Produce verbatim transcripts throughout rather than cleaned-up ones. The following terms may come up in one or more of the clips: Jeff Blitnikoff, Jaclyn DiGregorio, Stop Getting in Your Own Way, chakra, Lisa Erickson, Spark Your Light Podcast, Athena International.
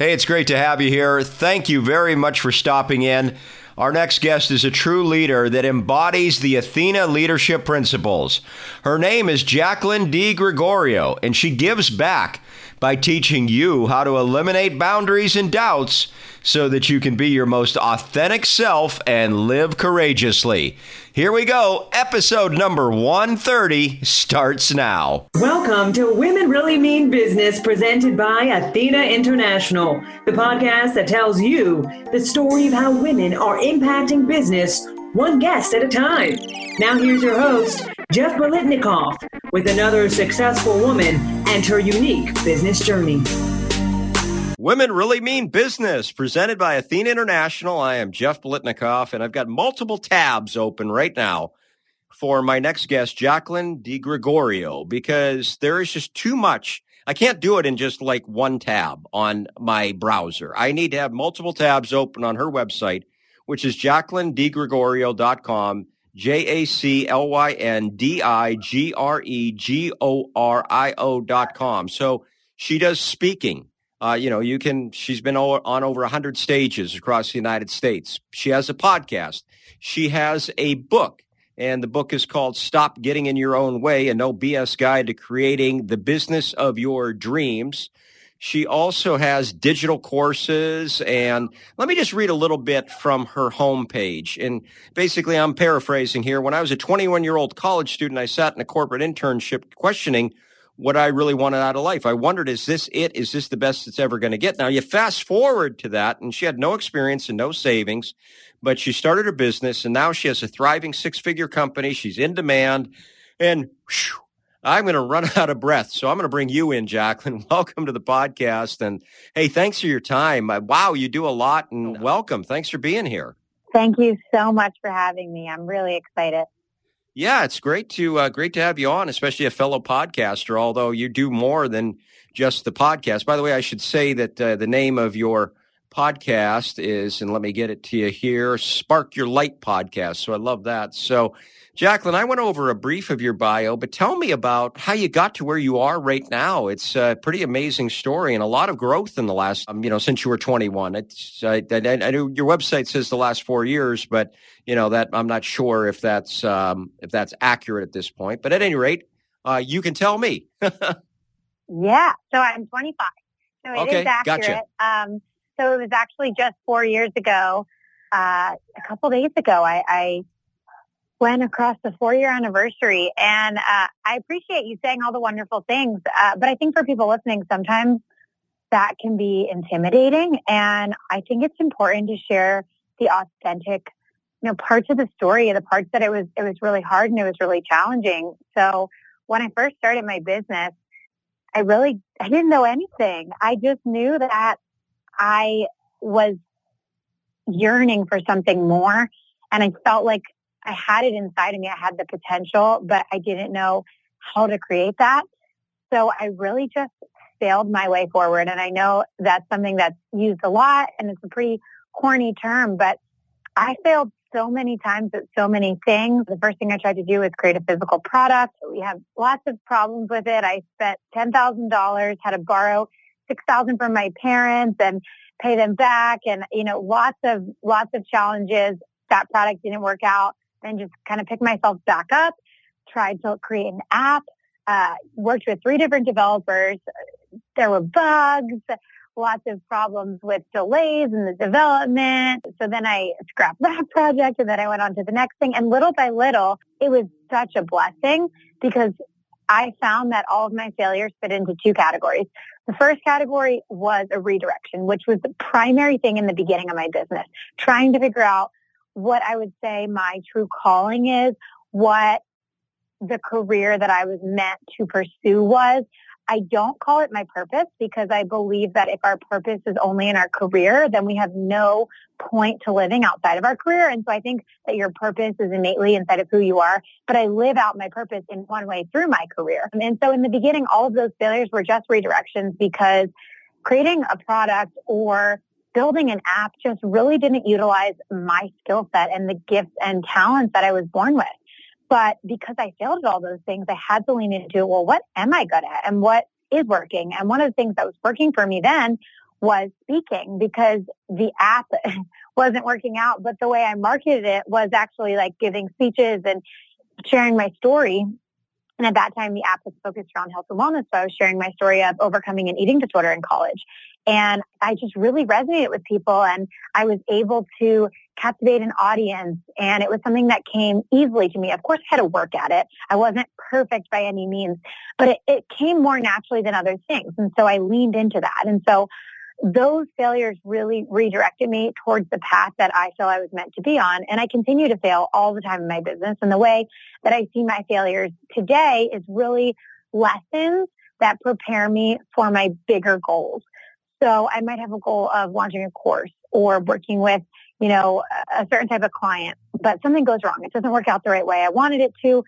Hey, it's great to have you here. Thank you very much for stopping in. Our next guest is a true leader that embodies the Athena leadership principles. Her name is Jaclyn DiGregorio, and she gives back by teaching you how to eliminate boundaries and doubts so that you can be your most authentic self and live courageously. Here we go. Episode number one thirty starts now. Welcome to Women Really Mean Business, presented by Athena International, the podcast that tells you the story of how women are impacting business one guest at a time. Now here's your host, Jeff Blitnikoff, with another successful woman and her unique business journey. Women Really Mean Business, presented by Athena International. I am Jeff Blitnikoff, and I've got multiple tabs open right now for my next guest, Jaclyn DiGregorio, because there is just too much. I can't do it in just like one tab on my browser. I need to have multiple tabs open on her website, which is Jacqueline De Gregorio dot com, J A C L Y N D I G R E G O R I O dot com. So she does speaking. Uh, you know, you can, she's been on over one hundred stages across the United States. She has a podcast. She has a book, and the book is called Stop Getting in Your Own Way, a no B S guide to creating the business of your dreams. She also has digital courses, and let me just read a little bit from her homepage. And basically, I'm paraphrasing here. When I was a twenty-one-year-old college student, I sat in a corporate internship questioning what I really wanted out of life. I wondered, is this it? Is this the best it's ever going to get? Now, you fast forward to that, and she had no experience and no savings, but she started her business, and now she has a thriving six-figure company. She's in demand, and whew, I'm going to run out of breath. So I'm going to bring you in, Jaclyn. Welcome to the podcast, and hey, thanks for your time. Wow, you do a lot, and welcome. Thanks for being here. Thank you so much for having me. I'm really excited. Yeah, it's great to uh, great to have you on, especially a fellow podcaster, although you do more than just the podcast. By the way, I should say that uh, the name of your podcast is, and let me get it to you here, Spark Your Light Podcast. So I love that. So, Jaclyn, I went over a brief of your bio, but tell me about how you got to where you are right now. It's a pretty amazing story and a lot of growth in the last, um, you know, since you were twenty-one. It's I, I, I know your website says the last four years, but you know that I'm not sure if that's um, if that's accurate at this point. But at any rate, uh, you can tell me. Yeah, so I'm twenty-five, so it okay, is accurate. Gotcha. Um, So it was actually just four years ago, uh, a couple days ago, I, I went across the four-year anniversary. And uh, I appreciate you saying all the wonderful things. Uh, but I think for people listening, sometimes that can be intimidating. And I think it's important to share the authentic, you know, parts of the story, the parts that it was, it was really hard and it was really challenging. So when I first started my business, I really, I didn't know anything. I just knew that I was yearning for something more, and I felt like I had it inside of me. I had the potential, but I didn't know how to create that. So I really just sailed my way forward. And I know that's something that's used a lot, and it's a pretty corny term, but I failed so many times at so many things. The first thing I tried to do was create a physical product. We had lots of problems with it. I spent ten thousand dollars, had to borrow six thousand dollars from my parents and pay them back. And, you know, lots of, lots of challenges. That product didn't work out. Then just kind of picked myself back up, tried to create an app, uh, worked with three different developers. There were bugs, lots of problems with delays in the development. So then I scrapped that project, and then I went on to the next thing. And little by little, it was such a blessing because I found that all of my failures fit into two categories. The first category was a redirection, which was the primary thing in the beginning of my business, trying to figure out what I would say my true calling is, what the career that I was meant to pursue was. I don't call it my purpose because I believe that if our purpose is only in our career, then we have no point to living outside of our career. And so I think that your purpose is innately inside of who you are, but I live out my purpose in one way through my career. And so in the beginning, all of those failures were just redirections because creating a product or building an app just really didn't utilize my skill set and the gifts and talents that I was born with. But because I failed at all those things, I had to lean into, well, what am I good at and what is working? And one of the things that was working for me then was speaking, because the app wasn't working out. But the way I marketed it was actually like giving speeches and sharing my story. And at that time, the app was focused around health and wellness. So I was sharing my story of overcoming an eating disorder in college. And I just really resonated with people, and I was able to captivate an audience. And it was something that came easily to me. Of course, I had to work at it. I wasn't perfect by any means, but it, it came more naturally than other things. And so I leaned into that. And so those failures really redirected me towards the path that I feel I was meant to be on. And I continue to fail all the time in my business. And the way that I see my failures today is really lessons that prepare me for my bigger goals. So I might have a goal of launching a course or working with, you know, a certain type of client, but something goes wrong. It doesn't work out the right way I wanted it to.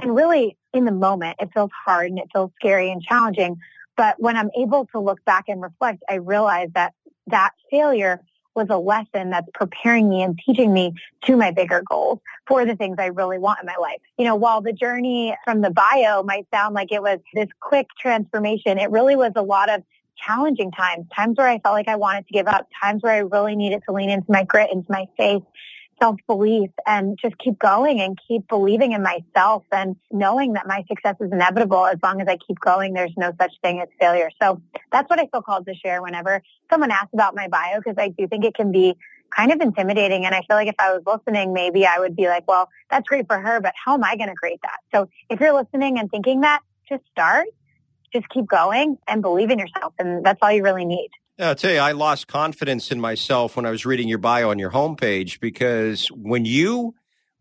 And really, in the moment, it feels hard and it feels scary and challenging. But when I'm able to look back and reflect, I realize that that failure was a lesson that's preparing me and teaching me to my bigger goals for the things I really want in my life. You know, while the journey from the bio might sound like it was this quick transformation, it really was a lot of challenging times, times where I felt like I wanted to give up, times where I really needed to lean into my grit, into my faith, self-belief, and just keep going and keep believing in myself and knowing that my success is inevitable. As long as I keep going, there's no such thing as failure. So that's what I feel called to share whenever someone asks about my bio, because I do think it can be kind of intimidating. And I feel like if I was listening, maybe I would be like, well, that's great for her, but how am I going to create that? So if you're listening and thinking that, just start, just keep going and believe in yourself. And that's all you really need. I'll tell you, I lost confidence in myself when I was reading your bio on your homepage, because when you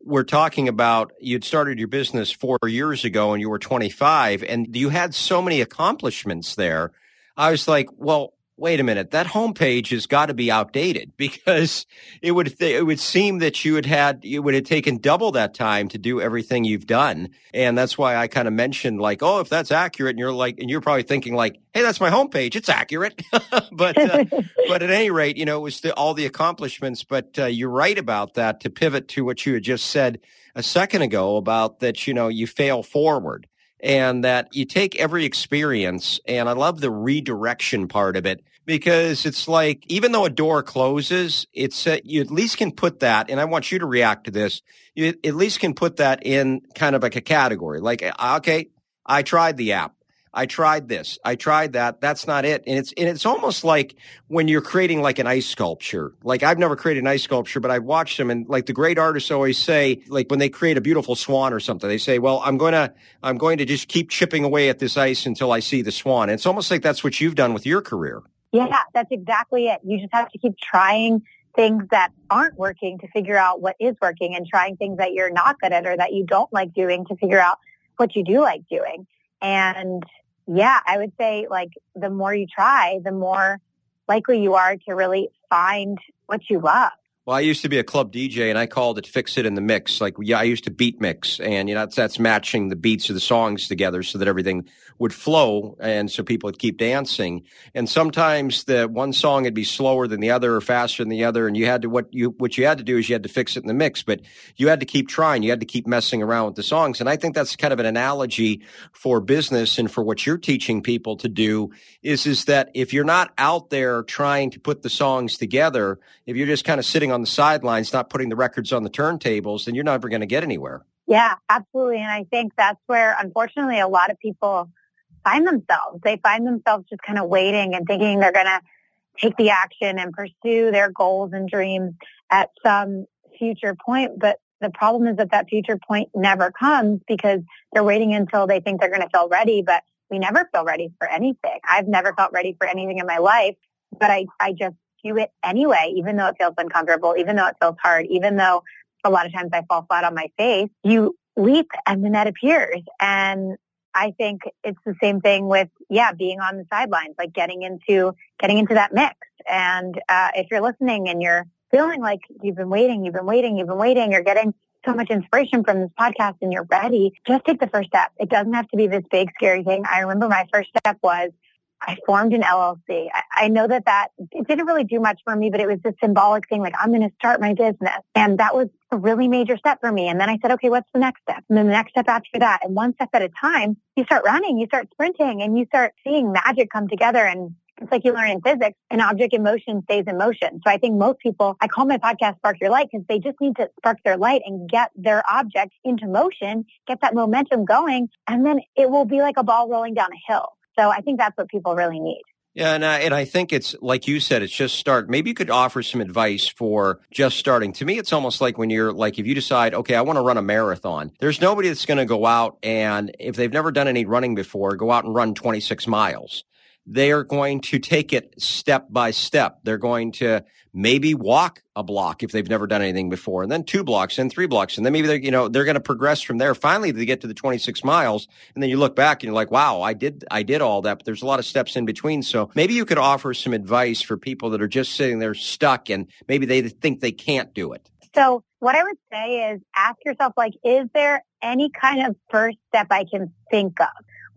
were talking about you'd started your business four years ago and you were twenty-five and you had so many accomplishments there, I was like, well, wait a minute, that homepage has got to be outdated, because it would th- it would seem that you had had you would have taken double that time to do everything you've done. And that's why I kind of mentioned like, oh, if that's accurate, and you're like, and you're probably thinking like, hey, that's my homepage, it's accurate. but uh, but at any rate, you know, it was the, all the accomplishments. But uh, you're right about that. To pivot to what you had just said a second ago about that, you know, you fail forward. And that you take every experience, and I love the redirection part of it, because it's like, even though a door closes, it's a, you at least can put that, and I want you to react to this, you at least can put that in kind of like a category, like, okay, I tried the app, I tried this, I tried that, that's not it. And it's and it's almost like when you're creating like an ice sculpture. Like, I've never created an ice sculpture, but I've watched them, and like the great artists always say, like when they create a beautiful swan or something, they say, well, I'm going to I'm going to just keep chipping away at this ice until I see the swan. And it's almost like that's what you've done with your career. Yeah, that's exactly it. You just have to keep trying things that aren't working to figure out what is working, and trying things that you're not good at or that you don't like doing to figure out what you do like doing. And yeah, I would say like the more you try, the more likely you are to really find what you love. Well, I used to be a club D J, and I called it Fix It in the Mix. Like, yeah, I used to beat mix, and you know, that's, that's matching the beats of the songs together so that everything would flow and so people would keep dancing. And sometimes the one song would be slower than the other or faster than the other, and you had to what you what you had to do is you had to fix it in the mix, but you had to keep trying, you had to keep messing around with the songs. And I think that's kind of an analogy for business and for what you're teaching people to do is is that if you're not out there trying to put the songs together, if you're just kind of sitting on on the sidelines, not putting the records on the turntables, then you're never going to get anywhere. Yeah, absolutely. And I think that's where, unfortunately, a lot of people find themselves. They find themselves just kind of waiting and thinking they're going to take the action and pursue their goals and dreams at some future point. But the problem is that that future point never comes, because they're waiting until they think they're going to feel ready. But we never feel ready for anything. I've never felt ready for anything in my life, but I, I just do it anyway, even though it feels uncomfortable, even though it feels hard, even though a lot of times I fall flat on my face. You leap and then that appears. And I think it's the same thing with, yeah, being on the sidelines, like getting into, getting into that mix. And uh, if you're listening and you're feeling like you've been waiting, you've been waiting, you've been waiting, you're getting so much inspiration from this podcast and you're ready, just take the first step. It doesn't have to be this big, scary thing. I remember my first step was I formed an L L C. I, I know that that it didn't really do much for me, but it was this symbolic thing, like, I'm going to start my business. And that was a really major step for me. And then I said, okay, what's the next step? And then the next step after that. And one step at a time, you start running, you start sprinting, and you start seeing magic come together. And It's like you learn in physics, an object in motion stays in motion. So I think most people, I call my podcast Spark Your Light because they just need to spark their light and get their object into motion, get that momentum going, and then it will be like a ball rolling down a hill. So I think that's what people really need. Yeah, and I, and I think it's, like you said, it's just start. Maybe you could offer some advice for just starting. To me, it's almost like when you're like, if you decide, okay, I want to run a marathon, there's nobody that's going to go out and if they've never done any running before, go out and run twenty-six miles. They are going to take it step by step. They're going to maybe walk a block if they've never done anything before, and then two blocks and three blocks. And then maybe they're, you know, they're going to progress from there. Finally, they get to the twenty-six miles. And then you look back and you're like, wow, I did, I did all that, but there's a lot of steps in between. So maybe you could offer some advice for people that are just sitting there stuck and maybe they think they can't do it. So what I would say is ask yourself, like, is there any kind of first step I can think of?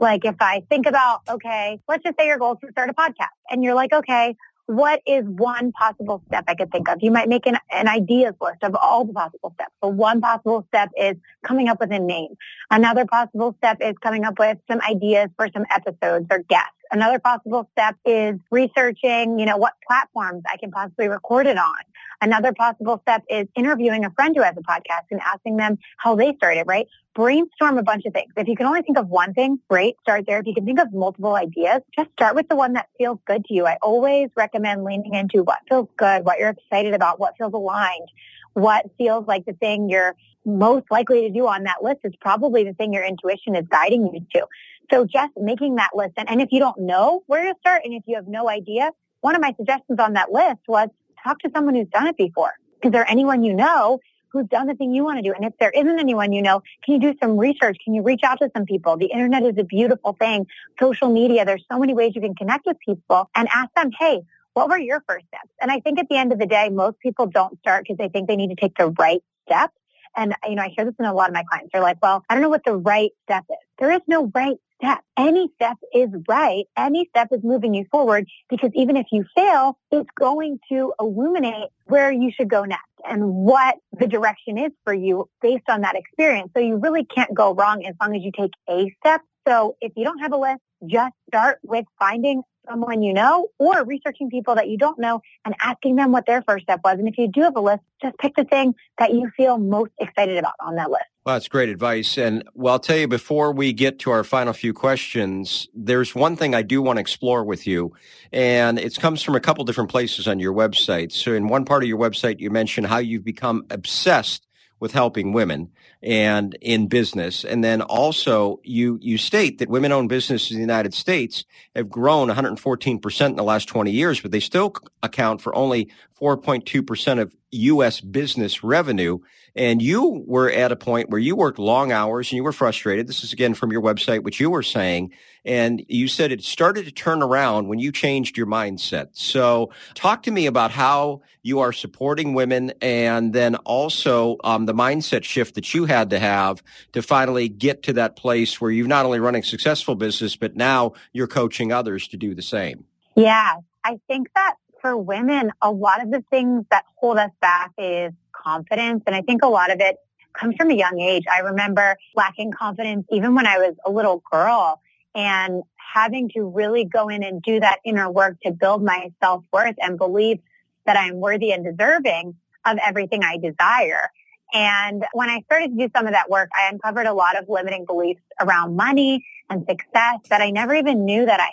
Like if I think about, okay, let's just say your goal is to start a podcast and you're like, okay, what is one possible step I could think of? You might make an, an ideas list of all the possible steps. So one possible step is coming up with a name. Another possible step is coming up with some ideas for some episodes or guests. Another possible step is researching, you know, what platforms I can possibly record it on. Another possible step is interviewing a friend who has a podcast and asking them how they started, right? Brainstorm a bunch of things. If you can only think of one thing, great, start there. If you can think of multiple ideas, just start with the one that feels good to you. I always recommend leaning into what feels good, what you're excited about, what feels aligned, what feels like the thing you're most likely to do on that list is probably the thing your intuition is guiding you to. So just making that list. And, and if you don't know where to start and if you have no idea, one of my suggestions on that list was talk to someone who's done it before. Is there anyone you know who's done the thing you want to do? And if there isn't anyone you know, can you do some research? Can you reach out to some people? The internet is a beautiful thing. Social media, there's so many ways you can connect with people and ask them, hey, what were your first steps? And I think at the end of the day, most people don't start because they think they need to take the right step. And, you know, I hear this in a lot of my clients. They're like, well, I don't know what the right step is. There is no right step. Any step is right. Any step is moving you forward because even if you fail, it's going to illuminate where you should go next and what the direction is for you based on that experience. So you really can't go wrong as long as you take a step. So if you don't have a list, just start with finding someone you know or researching people that you don't know and asking them what their first step was. And if you do have a list, just pick the thing that you feel most excited about on that list. Well, that's great advice. And well, I'll tell you, before we get to our final few questions, there's one thing I do want to explore with you, and it comes from a couple different places on your website. So in one part of your website, you mentioned how you've become obsessed with helping women and in business. And then also you, you state that women-owned businesses in the United States have grown one hundred fourteen percent in the last twenty years, but they still account for only four point two percent of U S business revenue. And you were at a point where you worked long hours and you were frustrated. This is again from your website, which you were saying, and you said it started to turn around when you changed your mindset. So talk to me about how you are supporting women and then also um, the mindset shift that you had to have to finally get to that place where you've not only running a successful business, but now you're coaching others to do the same. Yeah, I think that for women, a lot of the things that hold us back is confidence. And I think a lot of it comes from a young age. I remember lacking confidence even when I was a little girl and having to really go in and do that inner work to build my self-worth and believe that I'm worthy and deserving of everything I desire. And when I started to do some of that work, I uncovered a lot of limiting beliefs around money and success that I never even knew that I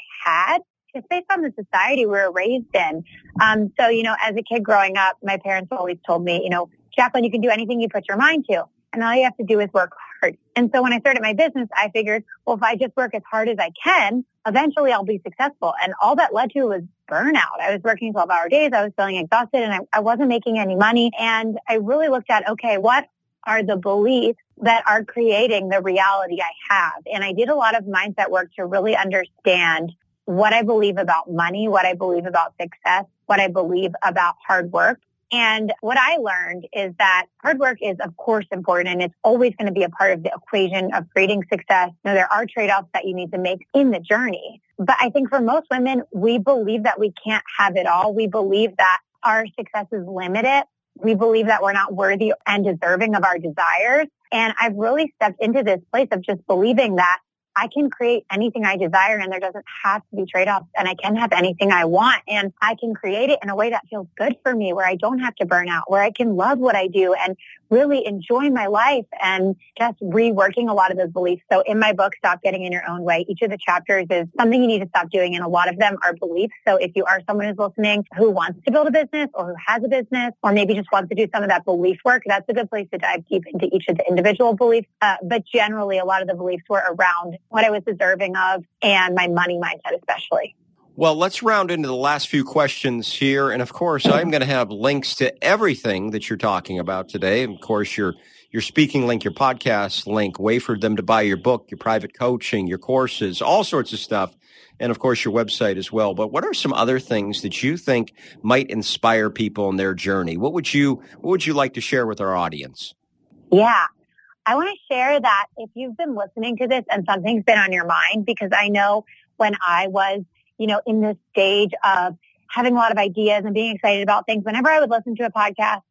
had. It's based on the society we were raised in. Um, so, you know, as a kid growing up, my parents always told me, you know, Jaclyn, you can do anything you put your mind to, and all you have to do is work hard. And so when I started my business, I figured, well, if I just work as hard as I can, eventually I'll be successful. And all that led to was burnout. I was working twelve-hour days. I was feeling exhausted, and I, I wasn't making any money. And I really looked at, okay, what are the beliefs that are creating the reality I have? And I did a lot of mindset work to really understand what I believe about money, what I believe about success, what I believe about hard work. And what I learned is that hard work is, of course, important, and it's always going to be a part of the equation of creating success. Now, there are trade-offs that you need to make in the journey. But I think for most women, we believe that we can't have it all. We believe that our success is limited. We believe that we're not worthy and deserving of our desires. And I've really stepped into this place of just believing that I can create anything I desire, and there doesn't have to be trade-offs, and I can have anything I want, and I can create it in a way that feels good for me, where I don't have to burn out, where I can love what I do and really enjoy my life, and just reworking a lot of those beliefs. So in my book, Stop Getting in Your Own Way, each of the chapters is something you need to stop doing, and a lot of them are beliefs. So if you are someone who's listening who wants to build a business or who has a business or maybe just wants to do some of that belief work, that's a good place to dive deep into each of the individual beliefs. Uh, but generally, a lot of the beliefs were around what I was deserving of and my money mindset especially. Well, let's round into the last few questions here. And of course, I'm going to have links to everything that you're talking about today. Of course, your your speaking link, your podcast link, way for them to buy your book, your private coaching, your courses, all sorts of stuff. And of course, your website as well. But what are some other things that you think might inspire people in their journey? What would you what would you like to share with our audience? Yeah. I want to share that if you've been listening to this and something's been on your mind, because I know when I was, you know, in this stage of having a lot of ideas and being excited about things, whenever I would listen to a podcast,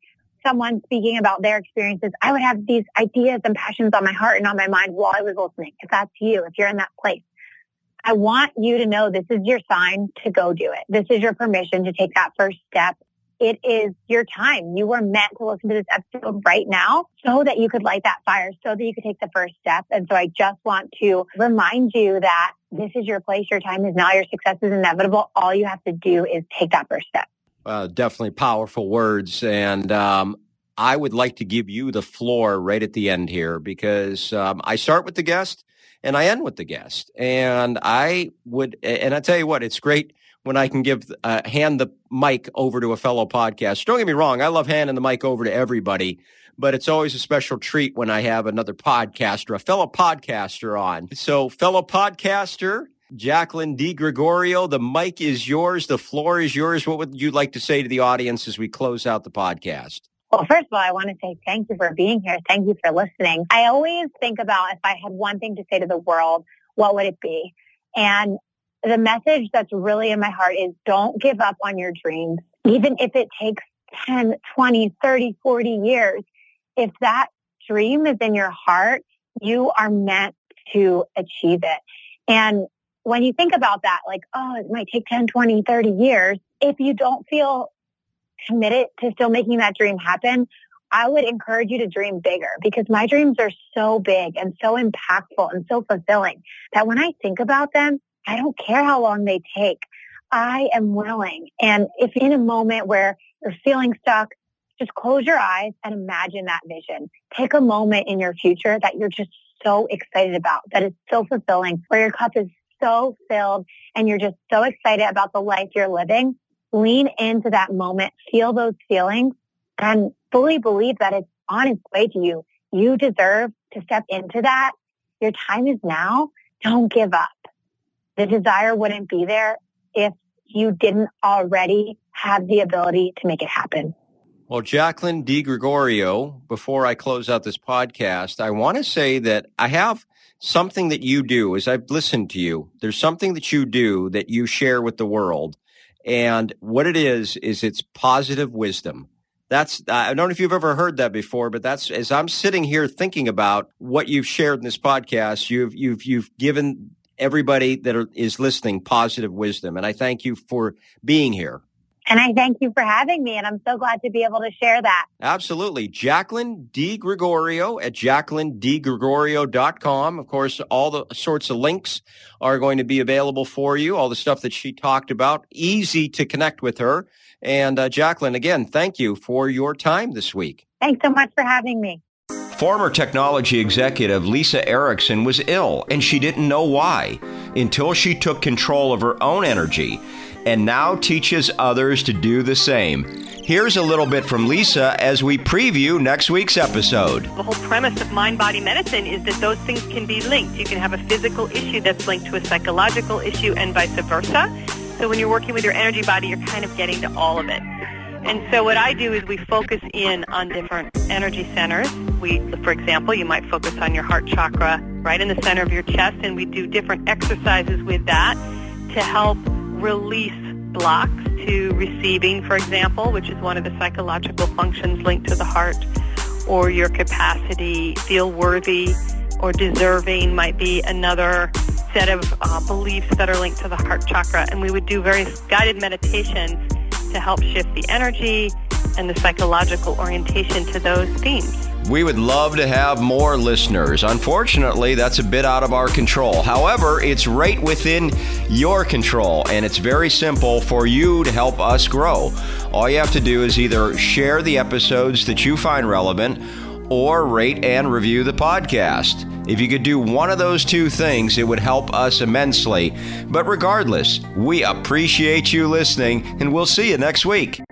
someone speaking about their experiences, I would have these ideas and passions on my heart and on my mind while I was listening. If that's you, if you're in that place, I want you to know this is your sign to go do it. This is your permission to take that first step. It is your time. You were meant to listen to this episode right now so that you could light that fire, so that you could take the first step. And so I just want to remind you that this is your place. Your time is now. Your success is inevitable. All you have to do is take that first step. Uh, definitely powerful words. And um, I would like to give you the floor right at the end here, because um, I start with the guest and I end with the guest. And I would, and I tell you what, it's great when I can give, uh, hand the mic over to a fellow podcaster. Don't get me wrong. I love handing the mic over to everybody, but it's always a special treat when I have another podcaster, a fellow podcaster on. So fellow podcaster, Jaclyn DiGregorio, the mic is yours. The floor is yours. What would you like to say to the audience as we close out the podcast? Well, first of all, I want to say thank you for being here. Thank you for listening. I always think about, if I had one thing to say to the world, what would it be? And the message that's really in my heart is don't give up on your dreams. Even if it takes ten, twenty, thirty, forty years, if that dream is in your heart, you are meant to achieve it. And when you think about that, like, oh, it might take ten, twenty, thirty years, if you don't feel committed to still making that dream happen, I would encourage you to dream bigger, because my dreams are so big and so impactful and so fulfilling that when I think about them, I don't care how long they take. I am willing. And if in a moment where you're feeling stuck, just close your eyes and imagine that vision. Take a moment in your future that you're just so excited about, that is so fulfilling, where your cup is so filled and you're just so excited about the life you're living. Lean into that moment, feel those feelings, and fully believe that it's on its way to you. You deserve to step into that. Your time is now. Don't give up. The desire wouldn't be there if you didn't already have the ability to make it happen. Well, Jaclyn DiGregorio, before I close out this podcast, I want to say that I have something that you do. As I've listened to you, there's something that you do that you share with the world. And what it is, is it's positive wisdom. That's, I don't know if you've ever heard that before, but that's, as I'm sitting here thinking about what you've shared in this podcast, you've, you've, you've given everybody that are, is listening positive wisdom. And I thank you for being here. And I thank you for having me. And I'm so glad to be able to share that. Absolutely. Jaclyn DiGregorio at Jacqueline De Gregorio dot com. Of course, all the sorts of links are going to be available for you. All the stuff that she talked about, easy to connect with her. And uh, Jaclyn, again, thank you for your time this week. Thanks so much for having me. Former technology executive Lisa Erickson was ill, and she didn't know why until she took control of her own energy and now teaches others to do the same. Here's a little bit from Lisa as we preview next week's episode. The whole premise of mind-body medicine is that those things can be linked. You can have a physical issue that's linked to a psychological issue and vice versa. So when you're working with your energy body, you're kind of getting to all of it. And so what I do is we focus in on different energy centers. We, for example, you might focus on your heart chakra right in the center of your chest, and we do different exercises with that to help release blocks to receiving, for example, which is one of the psychological functions linked to the heart, or your capacity, feel worthy, or deserving might be another set of uh, beliefs that are linked to the heart chakra. And we would do various guided meditations to help shift the energy and the psychological orientation to those themes. We would love to have more listeners. Unfortunately, that's a bit out of our control. However, it's right within your control, and it's very simple for you to help us grow. All you have to do is either share the episodes that you find relevant or rate and review the podcast. If you could do one of those two things, it would help us immensely. But regardless, we appreciate you listening, and we'll see you next week.